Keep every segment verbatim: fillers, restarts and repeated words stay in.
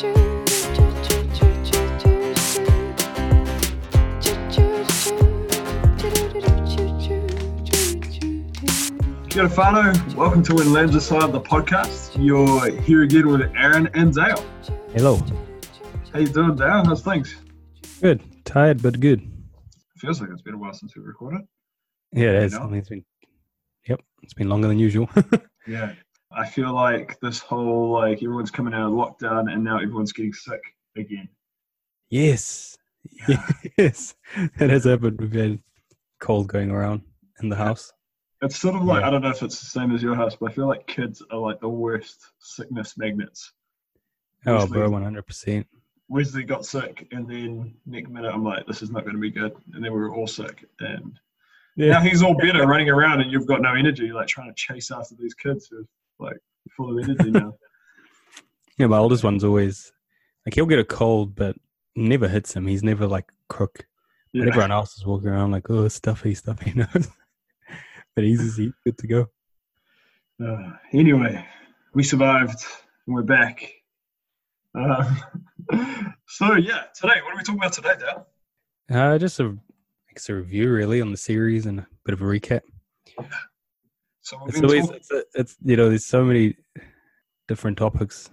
Kia ora whanau, welcome to When Lambs Are Silent, the podcast. You're here again with Aaron and Dale. Hello. How you doing, Dale? How's things? Good. Tired, but good. Feels like it's been a while since we recorded. Yeah, it has. I mean, it's been, yep, it's been longer than usual. Yeah. I feel like this whole, like, everyone's coming out of lockdown and now everyone's getting sick again. Yes. Yeah. Yes. It has happened. We've had cold going around in the house. It's sort of like, yeah. I don't know if it's the same as your house, but I feel like kids are like the worst sickness magnets. Oh, Wesley, bro, one hundred percent. Wesley got sick, and then next minute I'm like, this is not going to be good. And then we were all sick. And yeah. Now he's all better running around, and you've got no energy, like trying to chase after these kids who are like full of energy now. Yeah, my oldest one's always, like, he'll get a cold, but never hits him. He's never like crook. Yeah. Everyone else is walking around like, oh, stuffy, stuffy nose. But he's good to go. Uh, anyway, we survived and we're back. Uh, so, yeah, today, what are we talking about today, Dale? Uh, just a, it's a review, really, on the series and a bit of a recap. So we've it's, been always, talking- it's, a, it's you know, there's so many different topics.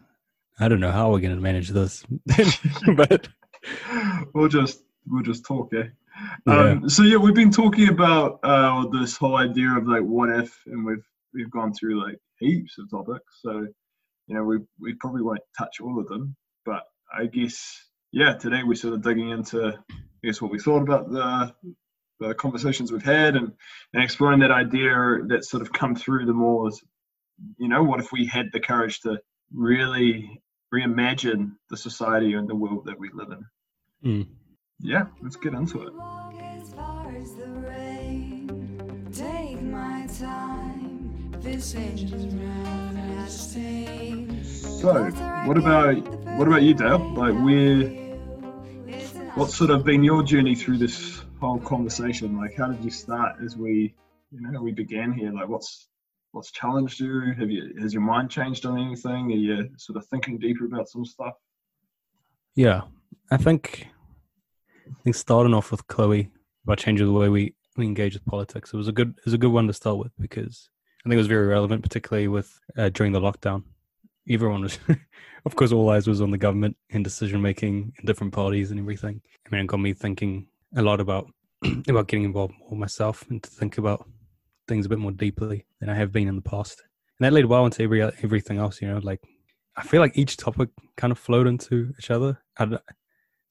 I don't know how we're going to manage this. But we'll just we'll just talk, eh? Yeah. Um, so yeah, we've been talking about uh, this whole idea of like what if, and we've we've gone through like heaps of topics. So you know, we we probably won't touch all of them, but I guess yeah, today we're sort of digging into I guess what we thought about the the conversations we've had and, and exploring that idea that's sort of come through the more as, you know, what if we had the courage to really reimagine the society and the world that we live in. Mm. Yeah, let's get into it. So, what about what about you, Dale? Like, where? What's sort of been your journey through this whole conversation? Like, how did you start as we, you know, we began here? Like, what's what's challenged you? Have you has your mind changed on anything? Are you sort of thinking deeper about some stuff? Yeah, I think. I think starting off with Chloe about changing the way we, we engage with politics, it was a good it was a good one to start with because I think it was very relevant, particularly with uh, during the lockdown. Everyone was, of course, all eyes was on the government and decision making and different parties and everything. I mean, it got me thinking a lot about about getting involved more myself and to think about things a bit more deeply than I have been in the past. And that led well into every everything else. You know, like I feel like each topic kind of flowed into each other. I'd,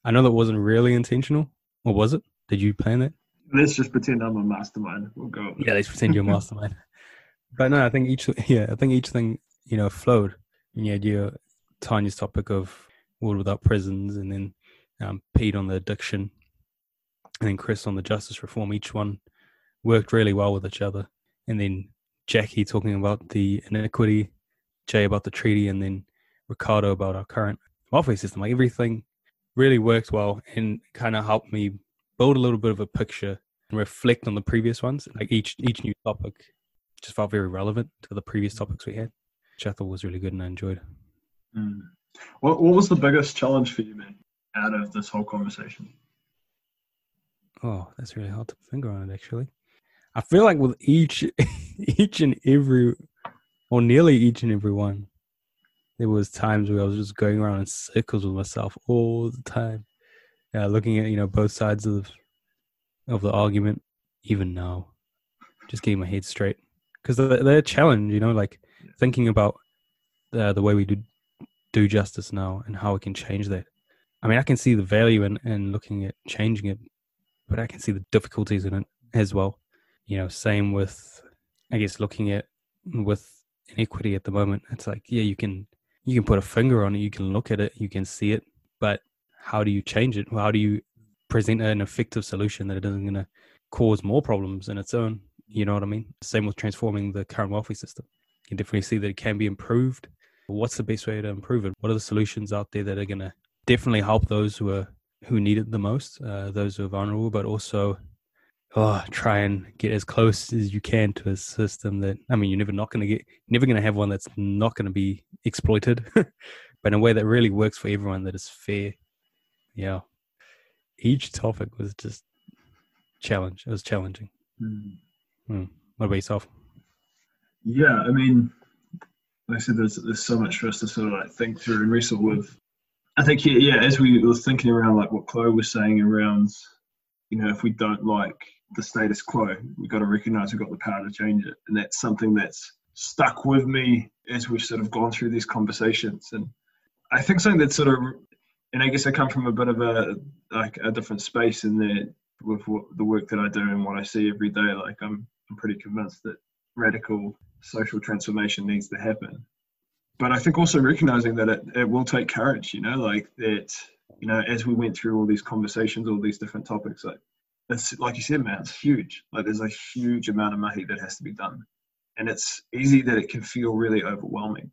I know that wasn't really intentional, or was it? Did you plan that? Let's just pretend I'm a mastermind. We'll go. Yeah, let's pretend you're a mastermind. But no, I think each, yeah, I think each thing, you know, flowed. And you had your Tanya's topic of world without prisons, and then um, Pete on the addiction, and then Chris on the justice reform. Each one worked really well with each other. And then Jackie talking about the inequity, Jay about the treaty, and then Ricardo about our current welfare system. Like everything really worked well and kind of helped me build a little bit of a picture and reflect on the previous ones. Like each each new topic just felt very relevant to the previous topics we had, which I thought was really good and I enjoyed. Mm. What what was the biggest challenge for you, man, out of this whole conversation? Oh, that's really hard to finger on it, actually. I feel like with each, each and every, or nearly each and every one, there was times where I was just going around in circles with myself all the time, uh, looking at, you know, both sides of the, of the argument, even now, just getting my head straight. Because they're, they're a challenge, you know, like thinking about the, the way we do, do justice now and how we can change that. I mean, I can see the value in, in looking at changing it, but I can see the difficulties in it as well. You know, same with, I guess, looking at with inequity at the moment. It's like, yeah, you can... You can put a finger on it, you can look at it, you can see it, but how do you change it? How do you present an effective solution that it isn't going to cause more problems in its own? You know what I mean? Same with transforming the current welfare system. You can definitely see that it can be improved. What's the best way to improve it? What are the solutions out there that are going to definitely help those who are who need it the most, uh, those who are vulnerable, but also oh, try and get as close as you can to a system that, I mean, you're never not going to get, never going to have one that's not going to be exploited, but but in a way that really works for everyone, that is fair. Yeah. Each topic was just challenge. It was challenging. Mm. Mm. What about yourself? Yeah, I mean, like I said, there's there's so much for us to sort of like think through and wrestle with. I think, yeah, yeah, as we were thinking around like what Chloe was saying around, you know, if we don't like the status quo, we've got to recognise we've got the power to change it. And that's something that's stuck with me as we've sort of gone through these conversations. And I think something that's sort of, and I guess I come from a bit of a, like a different space in there with what, the work that I do and what I see every day. Like I'm, I'm pretty convinced that radical social transformation needs to happen. But I think also recognizing that it, it will take courage, you know, like that, you know, as we went through all these conversations, all these different topics, like it's like you said, man, it's huge. Like there's a huge amount of mahi that has to be done. And it's easy that it can feel really overwhelming.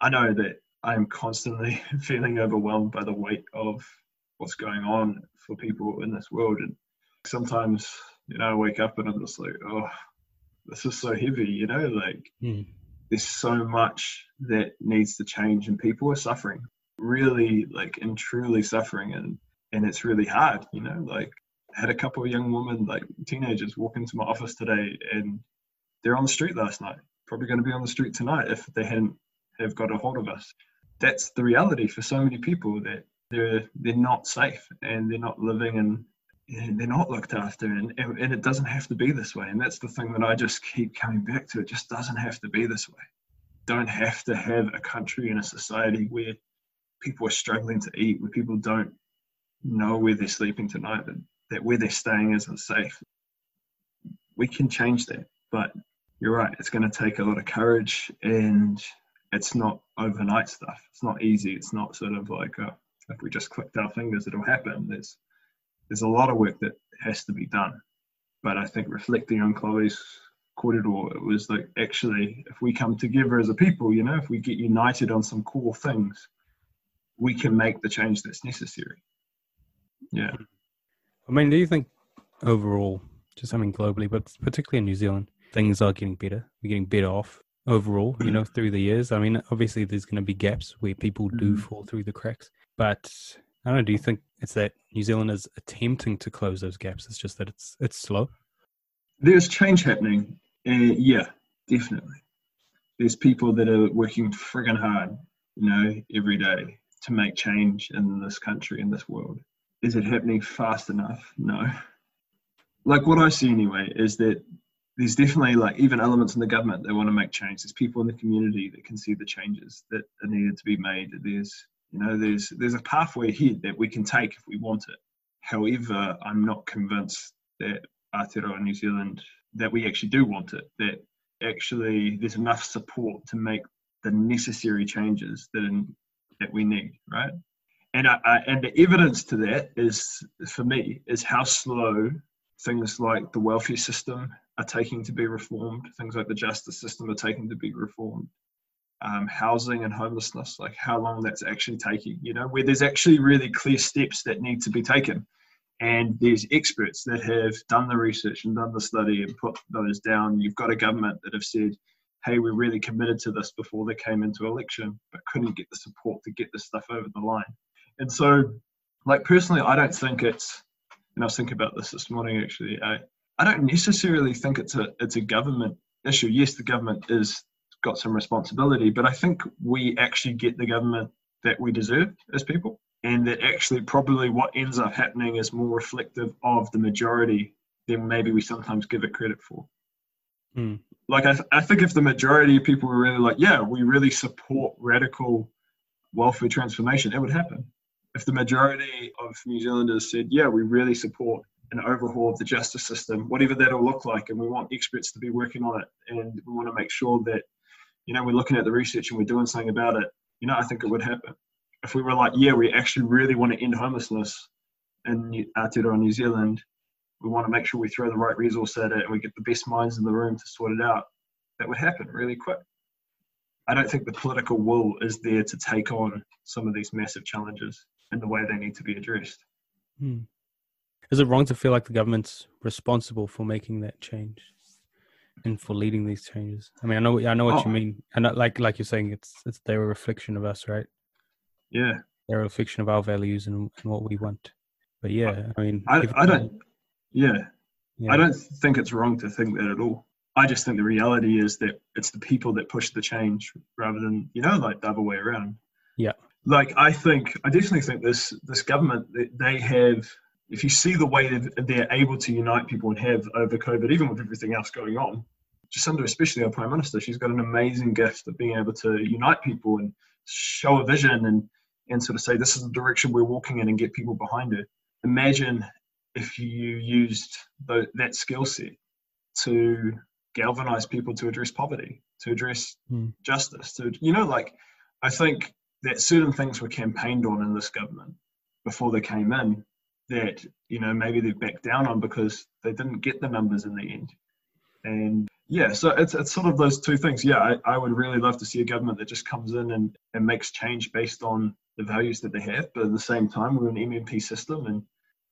I know that I am constantly feeling overwhelmed by the weight of what's going on for people in this world. And sometimes, you know, I wake up and I'm just like, oh, this is so heavy, you know, like mm. there's so much that needs to change and people are suffering, really like and truly suffering. And, and it's really hard, you know, like I had a couple of young women, like teenagers walk into my office today and they're on the street last night, probably going to be on the street tonight if they hadn't have got a hold of us. That's the reality for so many people that they're, they're not safe and they're not living and, and they're not looked after. And, and, and it doesn't have to be this way. And that's the thing that I just keep coming back to. It just doesn't have to be this way. Don't have to have a country and a society where people are struggling to eat, where people don't know where they're sleeping tonight, that, that where they're staying isn't safe. We can change that, but you're right. It's going to take a lot of courage and it's not overnight stuff. It's not easy. It's not sort of like a, if we just clicked our fingers, it'll happen. There's there's a lot of work that has to be done. But I think reflecting on Chloe's corridor, it was like, actually, if we come together as a people, you know, if we get united on some core things, we can make the change that's necessary. Yeah. I mean, do you think overall, just I mean globally, but particularly in New Zealand, things are getting better? We're getting better off overall, you know, through the years. I mean, obviously there's going to be gaps where people do mm. fall through the cracks, but I don't know, do you think it's that New Zealand is attempting to close those gaps? It's just that it's it's slow. There's change happening. Uh, yeah, definitely. There's people that are working friggin' hard, you know, every day to make change in this country, in this world. Is it happening fast enough? No. Like what I see anyway is that there's definitely like even elements in the government that want to make change. There's people in the community that can see the changes that are needed to be made. There's, you know, there's there's a pathway ahead that we can take if we want it. However, I'm not convinced that Aotearoa New Zealand, that we actually do want it, that actually there's enough support to make the necessary changes that in, that we need, right? And I, I, and the evidence to that is, for me, is how slow things like the welfare system are taking to be reformed, things like the justice system are taking to be reformed, um, housing and homelessness, like how long that's actually taking, you know, where there's actually really clear steps that need to be taken. And there's experts that have done the research and done the study and put those down. You've got a government that have said, hey, we're really committed to this before they came into election, but couldn't get the support to get this stuff over the line. And so, like, personally, I don't think it's, and I was thinking about this this morning, actually, I, I don't necessarily think it's a it's a government issue. Yes, the government is got some responsibility, but I think we actually get the government that we deserve as people, and that actually probably what ends up happening is more reflective of the majority than maybe we sometimes give it credit for. Mm. Like, I, th- I think if the majority of people were really like, yeah, we really support radical welfare transformation, it would happen. If the majority of New Zealanders said, yeah, we really support an overhaul of the justice system, whatever that'll look like, and we want experts to be working on it, and we want to make sure that, you know, we're looking at the research and we're doing something about it, you know, I think it would happen. If we were like, yeah, we actually really want to end homelessness in Aotearoa, New Zealand, we want to make sure we throw the right resource at it and we get the best minds in the room to sort it out, that would happen really quick. I don't think the political will is there to take on some of these massive challenges in the way they need to be addressed. Hmm. Is it wrong to feel like the government's responsible for making that change and for leading these changes? I mean, I know, I know what oh. you mean. And like, like you're saying, it's, it's they're a reflection of us, right? Yeah. They're a reflection of our values and, and what we want. But yeah, I, I mean... I, I don't... Know, yeah. yeah. I don't think it's wrong to think that at all. I just think the reality is that it's the people that push the change rather than, you know, like the other way around. Yeah. Like, I think... I definitely think this this government, they have... If you see the way that they're able to unite people and have over COVID, even with everything else going on, Jacinda, especially our Prime Minister, she's got an amazing gift of being able to unite people and show a vision and, and sort of say, this is the direction we're walking in, and get people behind her. Imagine if you used the, that skill set to galvanize people to address poverty, to address mm. justice. To, you know, like, I think that certain things were campaigned on in this government before they came in that, you know, maybe they've backed down on because they didn't get the numbers in the end. And yeah, so it's it's sort of those two things. Yeah, I, I would really love to see a government that just comes in and, and makes change based on the values that they have. But at the same time, we're an M M P system. And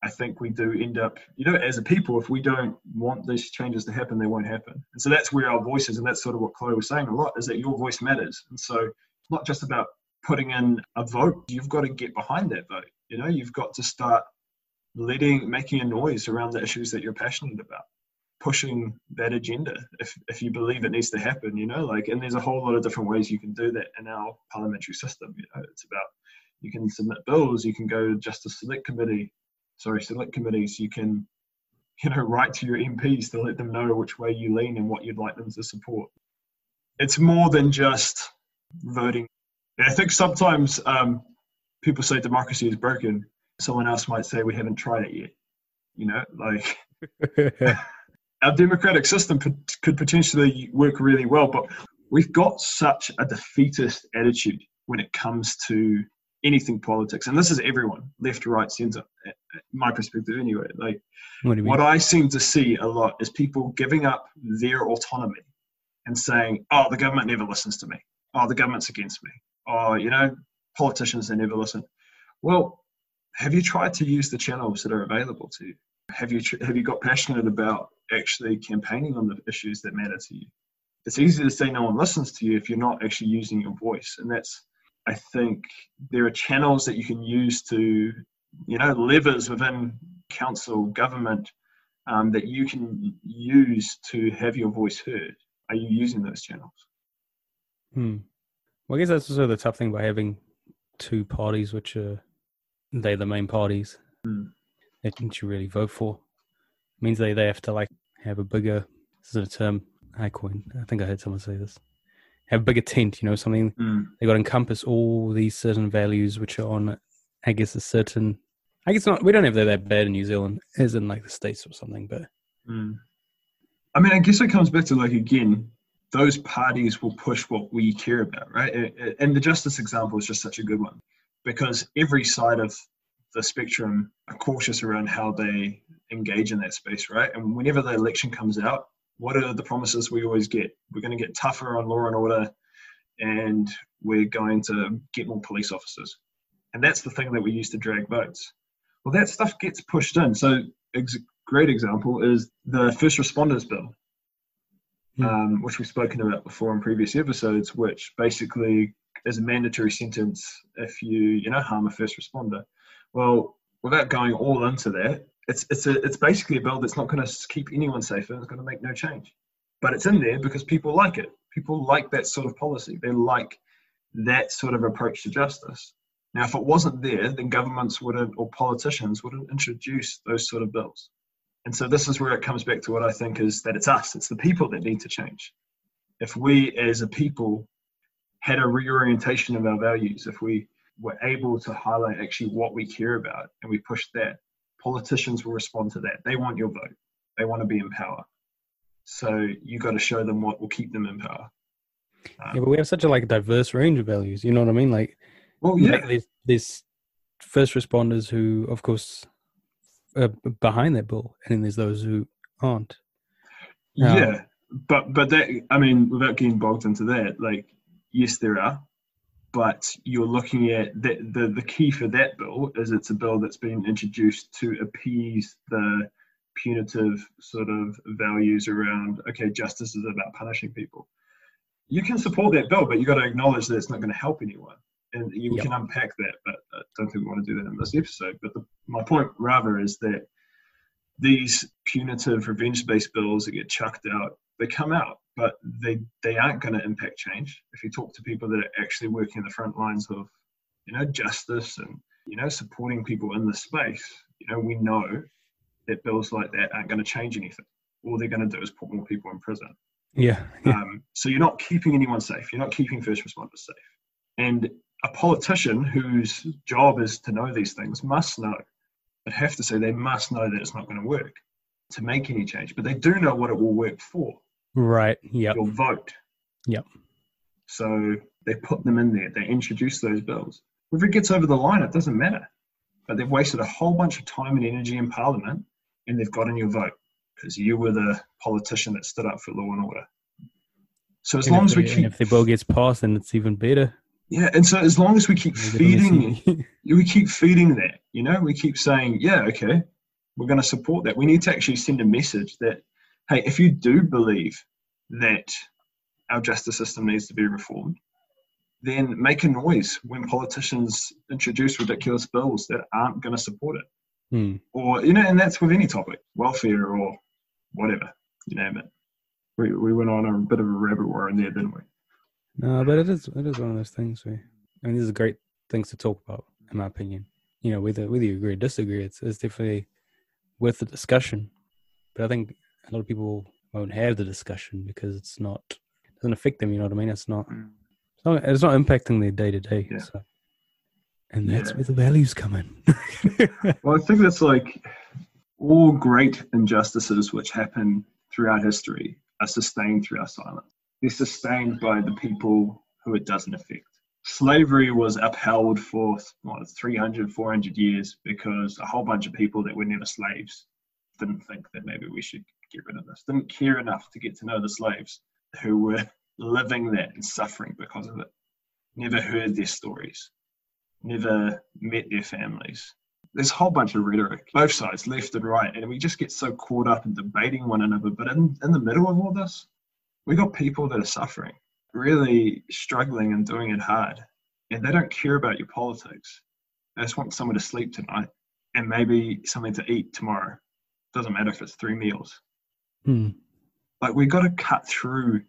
I think we do end up, you know, as a people, if we don't want these changes to happen, they won't happen. And so that's where our voice is. And that's sort of what Chloe was saying a lot, is that your voice matters. And so it's not just about putting in a vote. You've got to get behind that vote. You know, you've got to start letting, making a noise around the issues that you're passionate about, pushing that agenda if, if you believe it needs to happen, you know, like, and there's a whole lot of different ways you can do that in our parliamentary system. You know, it's about, you can submit bills, you can go to Justice Select Committee, sorry, Select Committees, you can, you know, write to your M Ps to let them know which way you lean and what you'd like them to support. It's more than just voting. And I think sometimes um, people say democracy is broken. Someone else might say we haven't tried it yet. You know, like... Our democratic system could potentially work really well, but we've got such a defeatist attitude when it comes to anything politics. And this is everyone, left, right, centre, my perspective anyway. Like, what, what I seem to see a lot is people giving up their autonomy and saying, oh, the government never listens to me. Oh, the government's against me. Oh, you know, politicians, they never listen. Well, have you tried to use the channels that are available to you? Have you, have you got passionate about actually campaigning on the issues that matter to you? It's easy to say no one listens to you if you're not actually using your voice. And that's, I think, there are channels that you can use to, you know, levers within council, government, um, that you can use to have your voice heard. Are you using those channels? Hmm. Well, I guess that's also the tough thing by having two parties, which are, they're the main parties. Hmm. That you really vote for. It means they, they have to like have a bigger, this is a term I coined, I think I heard someone say this, have a bigger tent, you know, something mm. they got to encompass all these certain values which are on, I guess, a certain, I guess not, we don't have that, that bad in New Zealand as in like the States or something, but. Mm. I mean, I guess it comes back to like, again, those parties will push what we care about, right? And the justice example is just such a good one because every side of the spectrum are cautious around how they engage in that space, right? And whenever the election comes out, what are the promises we always get? We're going to get tougher on law and order, and we're going to get more police officers. And that's the thing that we use to drag votes. Well, that stuff gets pushed in. So a great example is the first responders bill, yeah. um, which we've spoken about before in previous episodes, which basically is a mandatory sentence if you, you know, harm a first responder. Well, without going all into that, it's it's a, it's basically a bill that's not going to keep anyone safer. It's going to make no change. But it's in there because people like it. People like that sort of policy. They like that sort of approach to justice. Now, if it wasn't there, then governments wouldn't, or politicians wouldn't introduce those sort of bills. And so this is where it comes back to what I think is that it's us. It's the people that need to change. If we as a people had a reorientation of our values, if we we're able to highlight actually what we care about and we push that, politicians will respond to that. They want your vote. They want to be in power. So you got to show them what will keep them in power. Um, yeah, but we have such a like diverse range of values, you know what I mean? Like, well, yeah. like there's, there's first responders who, of course, are behind that bill, and then there's those who aren't. Um, yeah, but, but that, I mean, without getting bogged into that, like, yes, there are. But you're looking at the, the the key for that bill is it's a bill that's been introduced to appease the punitive sort of values around, okay, justice is about punishing people. You can support that bill, but you've got to acknowledge that it's not going to help anyone. and you yep. can unpack that, but I don't think we want to do that in this episode. But the, my point rather is that these punitive revenge-based bills that get chucked out, they come out, but they, they aren't going to impact change. If you talk to people that are actually working in the front lines of, you know, justice and, you know, supporting people in the space, you know, we know that bills like that aren't going to change anything. All they're going to do is put more people in prison. Yeah. yeah. Um, so you're not keeping anyone safe. You're not keeping first responders safe. And a politician whose job is to know these things must know. I'd have to say they must know that it's not going to work to make any change, but they do know what it will work for. Right. Yeah. Your vote. Yep. So they put them in there. They introduce those bills. If it gets over the line, it doesn't matter. But they've wasted a whole bunch of time and energy in Parliament, and they've gotten your vote because you were the politician that stood up for law and order. So as and long as we they, keep... if the bill gets passed, then it's even better. Yeah, and so as long as we keep feeding... we keep feeding that, you know? We keep saying, yeah, okay, we're going to support that. We need to actually send a message that, hey, if you do believe that our justice system needs to be reformed, then make a noise when politicians introduce ridiculous bills that aren't going to support it. Hmm. Or, you know, and that's with any topic, welfare or whatever, you name it. We we went on a bit of a rabbit warren there, didn't we? No, but it is it is one of those things where, I mean, these are great things to talk about, in my opinion. You know, whether whether you agree or disagree, it's, it's definitely worth the discussion. But I think a lot of people won't have the discussion because it's not, it doesn't affect them, you know what I mean? It's not... Mm. Oh, it's not impacting their day-to-day. Yeah. So. And that's yeah. where the values come in. Well, I think that's like all great injustices which happen throughout history are sustained through our silence. They're sustained by the people who it doesn't affect. Slavery was upheld for what, three hundred, four hundred years because a whole bunch of people that were never slaves didn't think that maybe we should get rid of this, didn't care enough to get to know the slaves who were living that and suffering because of it, never heard their stories, never met their families. There's a whole bunch of rhetoric, both sides, left and right, and we just get so caught up in debating one another. But in, in the middle of all this, we got people that are suffering, really struggling and doing it hard, and they don't care about your politics. They just want somewhere to sleep tonight and maybe something to eat tomorrow. Doesn't matter if it's three meals. Hmm. Like, we got to cut through.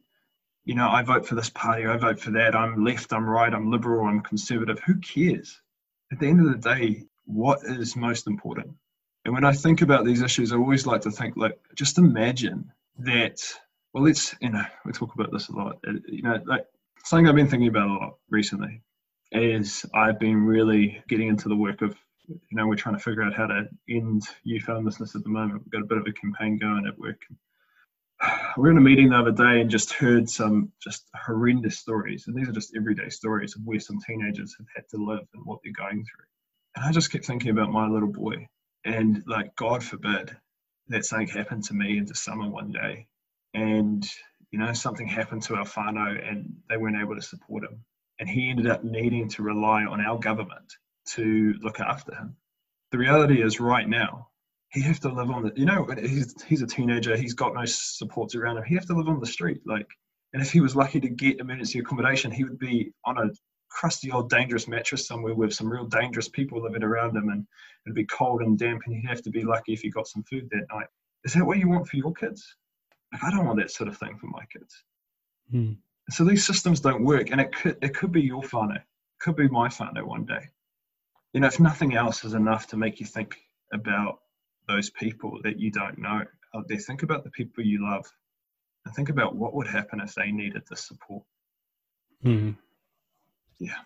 You know, I vote for this party, I vote for that, I'm left, I'm right, I'm liberal, I'm conservative. Who cares? At the end of the day, what is most important? And when I think about these issues, I always like to think, like, just imagine that, well, let's, you know, we talk about this a lot. You know, like, something I've been thinking about a lot recently is I've been really getting into the work of, you know, we're trying to figure out how to end youth homelessness at the moment. We've got a bit of a campaign going at work. We were in a meeting the other day and just heard some just horrendous stories. And these are just everyday stories of where some teenagers have had to live and what they're going through. And I just kept thinking about my little boy. And, like, God forbid that something happened to me in the summer one day. And, you know, something happened to our whānau and they weren't able to support him. And he ended up needing to rely on our government to look after him. The reality is right now, he have to live on the, you know, he's he's a teenager, he's got no supports around him, he have to live on the street, like, and if he was lucky to get emergency accommodation, he would be on a crusty old dangerous mattress somewhere with some real dangerous people living around him, and it'd be cold and damp, and he'd have to be lucky if he got some food that night. Is that what you want for your kids? Like, I don't want that sort of thing for my kids. Hmm. So these systems don't work, and it could, it could be your whānau, could be my whānau one day. You know, if nothing else is enough to make you think about those people that you don't know out there, think about the people you love and think about what would happen if they needed the support. Mm. Yeah.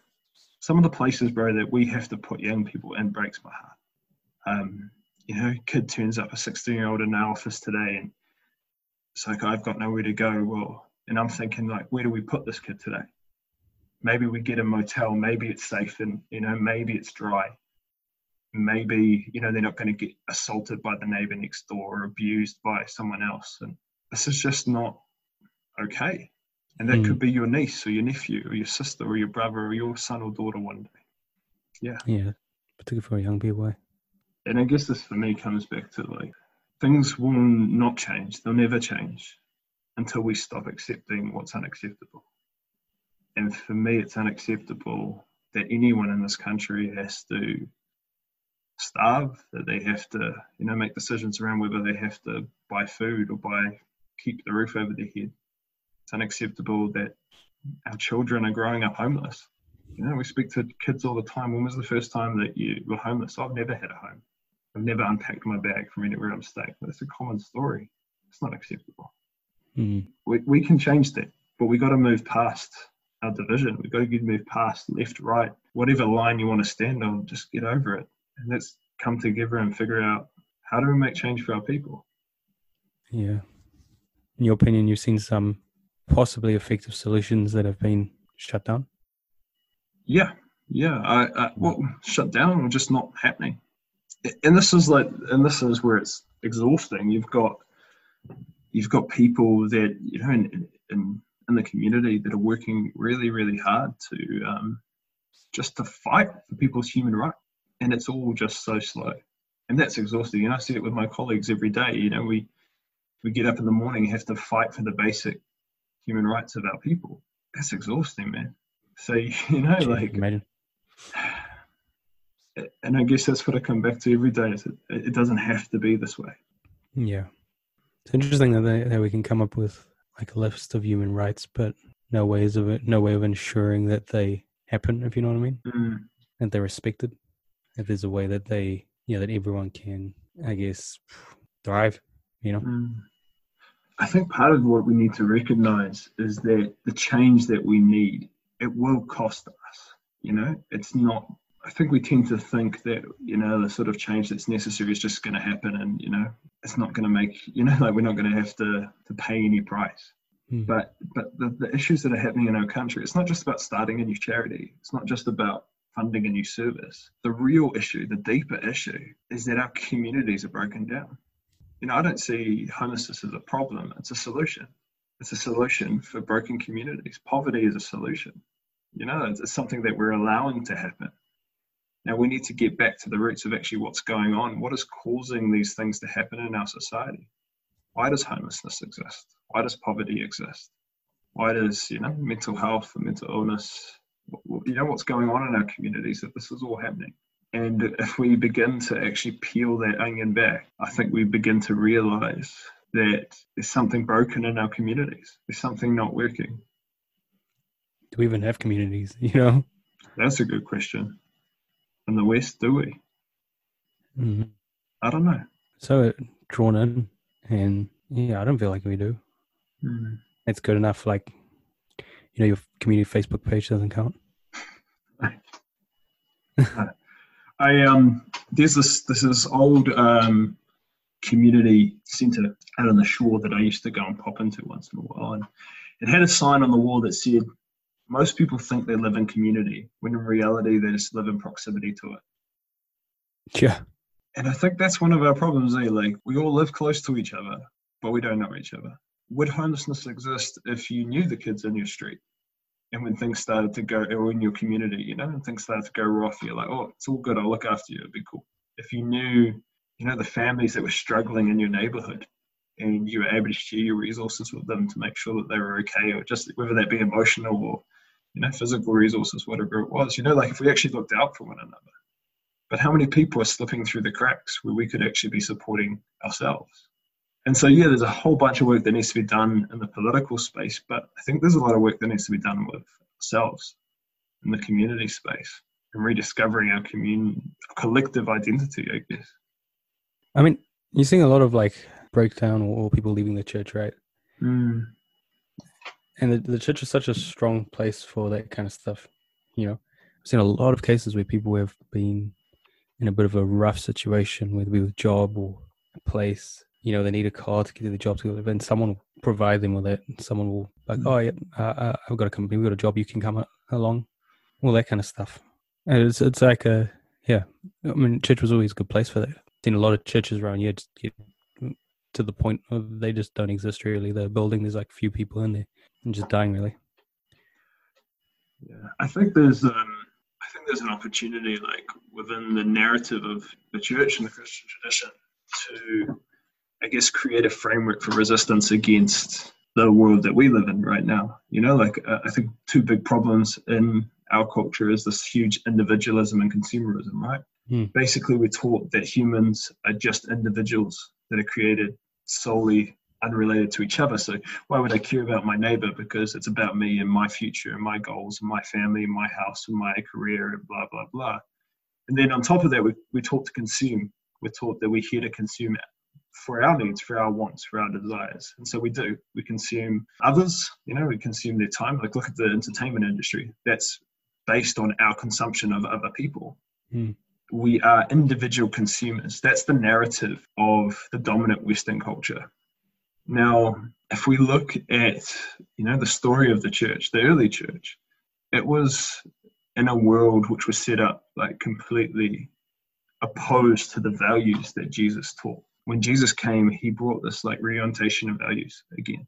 Some of the places, bro, that we have to put young people in breaks my heart. Um, you know, kid turns up, a sixteen-year-old in our office today, and it's like, I've got nowhere to go. Well, and I'm thinking, like, where do we put this kid today? Maybe we get a motel, maybe it's safe, and, you know, maybe it's dry. Maybe, you know, they're not going to get assaulted by the neighbor next door or abused by someone else. And this is just not okay. And that mm. could be your niece or your nephew or your sister or your brother or your son or daughter one day. Yeah. Yeah. Particularly for a young people. And I guess this for me comes back to, like, things will not change. They'll never change until we stop accepting what's unacceptable. And for me, it's unacceptable that anyone in this country has to starve, that they have to, you know, make decisions around whether they have to buy food or buy, keep the roof over their head. It's unacceptable that our children are growing up homeless. You know, we speak to kids all the time. When was the first time that you were homeless? I've never had a home. I've never unpacked my bag from anywhere I'm staying. That's a common story. It's not acceptable. Mm. We we can change that, but we got to move past our division. We've got to get move past left, right, whatever line you want to stand on, just get over it. And let's come together and figure out how do we make change for our people. Yeah. In your opinion, you've seen some possibly effective solutions that have been shut down? Yeah. Yeah. I, I, well, shut down or just not happening. And this is like, and this is where it's exhausting. You've got, you've got people that, you know, in, in, in the community that are working really, really hard to um, just to fight for people's human rights. And it's all just so slow. And that's exhausting. And I see it with my colleagues every day. You know, we, we get up in the morning and have to fight for the basic human rights of our people. That's exhausting, man. So, you know, like, imagine. And I guess that's what I come back to every day. Is it, it doesn't have to be this way. Yeah. It's interesting that, they, that we can come up with like a list of human rights, but no ways of it, no way of ensuring that they happen, if you know what I mean, mm. and they're respected. If there's a way that they, yeah, that everyone can, I guess, thrive, you know. Mm. I think part of what we need to recognize is that the change that we need, it will cost us, you know. It's not, I think we tend to think that, you know, the sort of change that's necessary is just going to happen and, you know, it's not going to make, you know, like we're not going to have to, to pay any price. Mm. But but the, the issues that are happening in our country, it's not just about starting a new charity. It's not just about funding a new service. The real issue, the deeper issue, is that our communities are broken down. You know, I don't see homelessness as a problem. It's a solution. It's a solution for broken communities. Poverty is a solution. You know, it's, it's something that we're allowing to happen. Now, we need to get back to the roots of actually what's going on. What is causing these things to happen in our society? Why does homelessness exist? Why does poverty exist? Why does, you know, mental health and mental illness, you know, what's going on in our communities, that this is all happening? And if we begin to actually peel that onion back, I think we begin to realize that there's something broken in our communities. There's something not working. Do we even have communities, you know? That's a good question. In the West, do we? Mm-hmm. I don't know. So drawn in, and yeah, I don't feel like we do. Mm. It's good enough. Like, you know, your community Facebook page doesn't count. I um, there's this this is old um community centre out on the shore that I used to go and pop into once in a while, and it had a sign on the wall that said, most people think they live in community, when in reality, they just live in proximity to it. Yeah. And I think that's one of our problems, eh? Like, we all live close to each other, but we don't know each other. Would homelessness exist if you knew the kids in your street? And when things started to go, or in your community, you know, and things started to go wrong, you're like, oh, it's all good. I'll look after you. It'd be cool. If you knew, you know, the families that were struggling in your neighborhood, and you were able to share your resources with them to make sure that they were okay, or just whether that be emotional or, you know, physical resources, whatever it was, you know, like if we actually looked out for one another. But how many people are slipping through the cracks where we could actually be supporting ourselves? And so, yeah, there's a whole bunch of work that needs to be done in the political space, but I think there's a lot of work that needs to be done with ourselves in the community space and rediscovering our commun- collective identity, I guess. I mean, you're seeing a lot of like breakdown or, or people leaving the church, right? Mm. And the, the church is such a strong place for that kind of stuff, you know. I've seen a lot of cases where people have been in a bit of a rough situation, whether it be with a job or a place. You know, they need a car to get to the job to live in. Someone will provide them with it. Someone will like, oh, yeah, uh, I've got a company. We've got a job. You can come along. All that kind of stuff. And it's, it's like a, yeah. I mean, church was always a good place for that. I've seen a lot of churches around here just get to the point of they just don't exist really. They're building, there's like few people in there. And just dying really. Yeah, I think there's um, I think there's an opportunity like within the narrative of the church and the Christian tradition to, I guess, create a framework for resistance against the world that we live in right now. You know, like uh, I think two big problems in our culture is this huge individualism and consumerism, right? Mm. Basically, we're taught that humans are just individuals that are created solely unrelated to each other. So why would I care about my neighbor? Because it's about me and my future and my goals and my family and my house and my career and blah, blah, blah. And then on top of that, we, we're taught to consume. We're taught that we're here to consume for our needs, for our wants, for our desires. And so we do. We consume others, you know, we consume their time. Like, look at the entertainment industry. That's based on our consumption of other people. Mm. We are individual consumers. That's the narrative of the dominant Western culture. Now, if we look at, you know, the story of the church, the early church, it was in a world which was set up like completely opposed to the values that Jesus taught. When Jesus came, he brought this like reorientation of values again.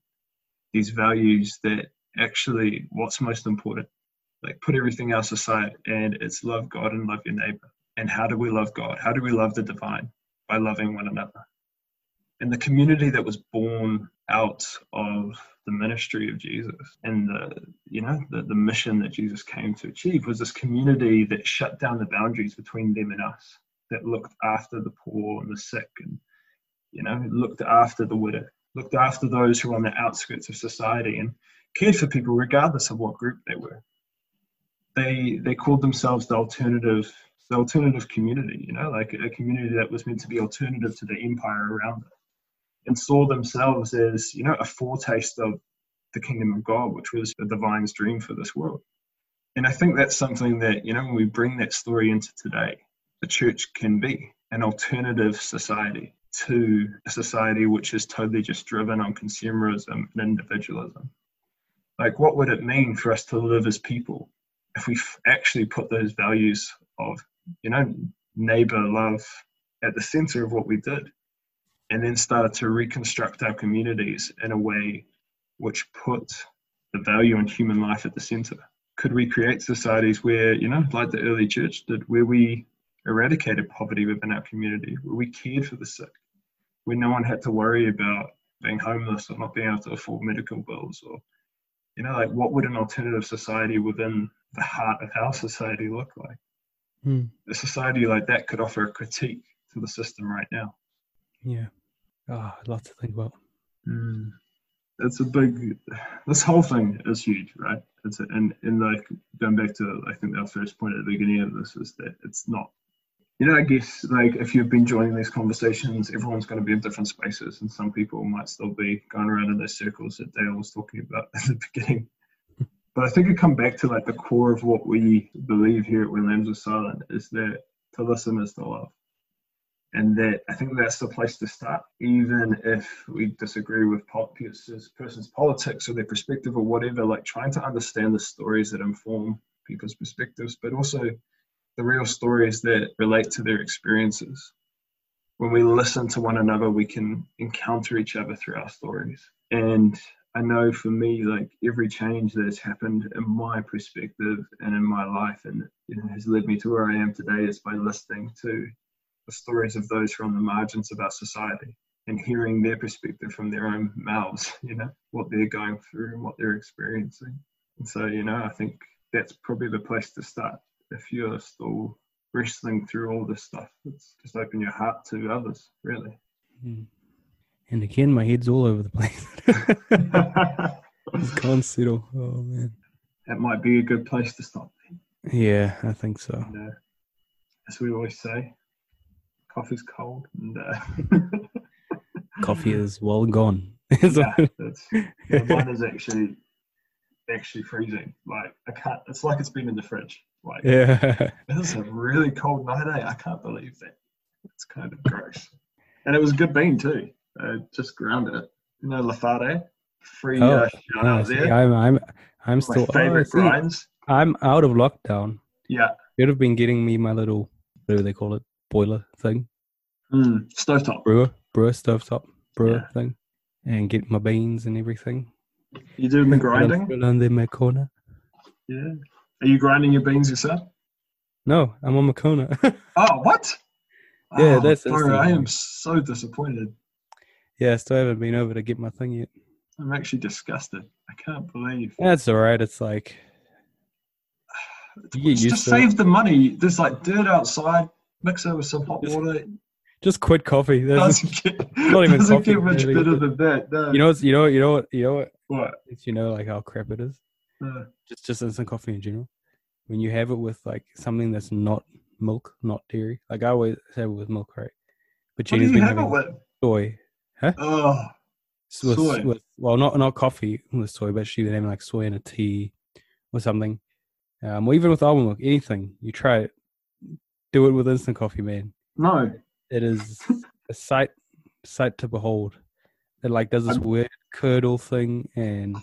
These values that actually what's most important, like put everything else aside, and it's love God and love your neighbor. And how do we love God? How do we love the divine? By loving one another. And the community that was born out of the ministry of Jesus and the, you know, the, the mission that Jesus came to achieve was this community that shut down the boundaries between them and us, that looked after the poor and the sick and, you know, looked after the widow, looked after those who were on the outskirts of society and cared for people regardless of what group they were. They they called themselves the alternative, the alternative community, you know, like a community that was meant to be alternative to the empire around it, and saw themselves as, you know, a foretaste of the kingdom of God, which was the divine's dream for this world. And I think that's something that, you know, when we bring that story into today, the church can be an alternative society to a society which is totally just driven on consumerism and individualism. Like, what would it mean for us to live as people if we actually put those values of, you know, neighbor love at the center of what we did, and then started to reconstruct our communities in a way which put the value on human life at the center? Could we create societies where, you know, like the early church did, where we eradicated poverty within our community, where we cared for the sick, where no one had to worry about being homeless or not being able to afford medical bills? Or, you know, like, what would an alternative society within the heart of our society look like? Mm. A society like that could offer a critique to the system right now. Yeah. Ah, oh, a lot to think about. Mm. It's a big, this whole thing is huge, right? It's a, and, and like going back to, I think our first point at the beginning of this is that it's not, you know, I guess like if you've been joining these conversations, everyone's going to be in different spaces, and some people might still be going around in those circles that Dale was talking about at the beginning. But I think it comes back to like the core of what we believe here at When Lambs Are Silent, is that to listen is to love. And that, I think that's the place to start, even if we disagree with this person's politics or their perspective or whatever, like trying to understand the stories that inform people's perspectives, but also the real stories that relate to their experiences. When we listen to one another, we can encounter each other through our stories. And I know for me, like every change that has happened in my perspective and in my life and, you know, has led me to where I am today is by listening to the stories of those who are on the margins of our society and hearing their perspective from their own mouths, you know, what they're going through and what they're experiencing. And so, you know, I think that's probably the place to start. If you're still wrestling through all this stuff, it's just open your heart to others, really. Mm. And again, my head's all over the place. I can't settle. Oh, man. That might be a good place to stop. Yeah, I think so. And, uh, as we always say, coffee's cold and uh, coffee is well gone. Yeah, that's, yeah, mine is actually actually freezing. Like I can't. It's like it's been in the fridge. Like, yeah, it's a really cold night. Eh? I can't believe that. It's kind of gross. And it was a good bean too. Uh, just grounded it. You know, La Fade. Free oh, uh, shout out there. Yeah, I'm I'm I'm my still favorite oh, grinds. I'm out of lockdown. Yeah, you'd have been getting me my little, whatever they call it, boiler thing, mm, stovetop, brewer, brewer, stovetop, brewer yeah. thing, and get my beans and everything. You doing the grinding? And then my corner. Yeah. Are you grinding your beans yourself? No, I'm on my corner. Oh, what? Yeah, oh, that's. Sorry, I am so disappointed. Yeah, I still haven't been over to get my thing yet. I'm actually disgusted. I can't believe. That's all right. It's like Yeah, just save the money. There's like dirt outside, mix it with some hot just, water. Just quit coffee. Doesn't get, not even doesn't coffee, get much really. better than that. No. You know, it's, you know, you know what, you know what? What? It's, you know, like how crap it is. No. Just, just instant coffee in general. When you have it with like something that's not milk, not dairy. Like I always have it with milk, right? But what do you have it with? Soy. Huh? Oh. With, soy. With, well, not not coffee with soy, but she's been having like soy in a tea or something. Um, or even with almond milk, anything. You try it. Do it with instant coffee, man. No. It is a sight sight to behold. It like does this I'm... weird curdle thing, and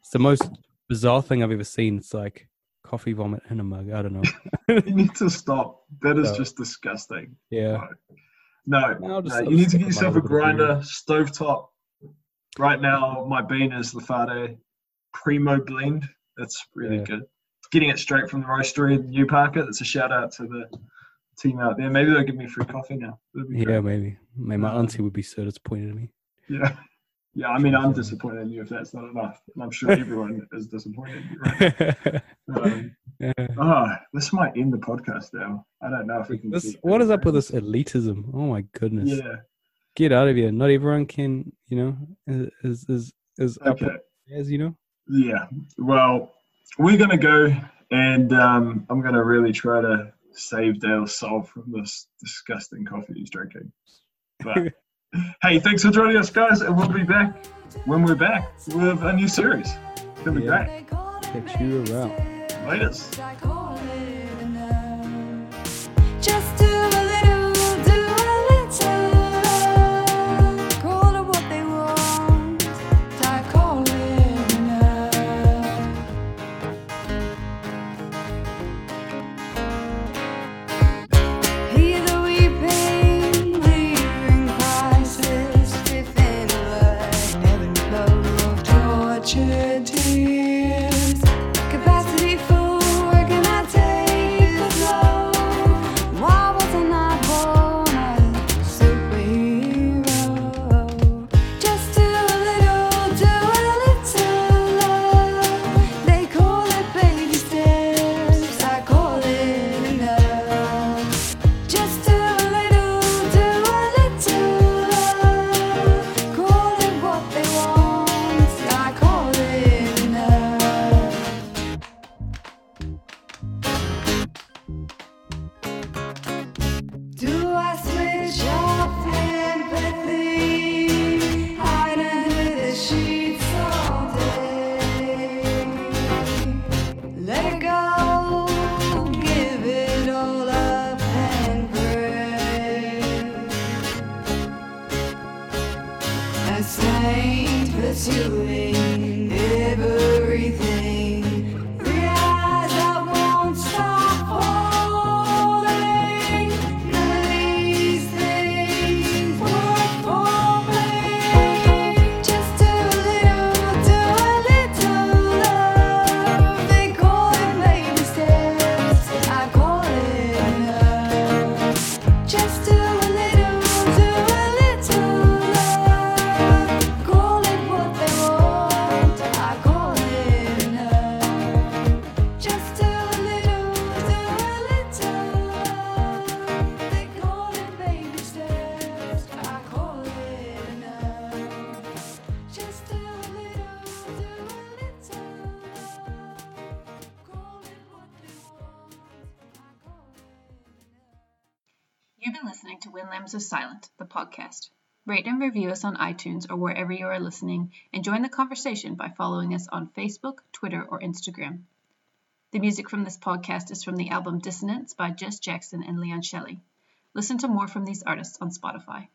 it's the most bizarre thing I've ever seen. It's like coffee vomit in a mug. I don't know. You need to stop. That is so, just disgusting. Yeah. No. No, just, no you need to get yourself a grinder, stovetop. Right now, my bean is La Fade Primo Blend. That's really yeah. good. Getting it straight from the roastery in Newmarket. That's a shout out to the team out there. Maybe they'll give me free coffee now. Yeah, great. maybe. Maybe my auntie would be so disappointed in me. Yeah. Yeah, I mean, I'm disappointed in you if that's not enough. And I'm sure everyone is disappointed in you right now. Um, yeah. Oh, this might end the podcast now. I don't know if we can. This, what is up with this elitism? Oh, my goodness. Yeah. Get out of here. Not everyone can, you know, is is, is up okay. as you know. Yeah. Well, we're going to go, and um, I'm going to really try to save Dale's soul from this disgusting coffee he's drinking. But hey, thanks for joining us, guys, and we'll be back when we're back with a new series. It's going to yeah. be great. Catch you around. Latest. Of Silent, the podcast. Rate and review us on iTunes or wherever you are listening, and join the conversation by following us on Facebook, Twitter, or Instagram. The music from this podcast is from the album Dissonance by Jess Jackson and Leon Shelley. Listen to more from these artists on Spotify.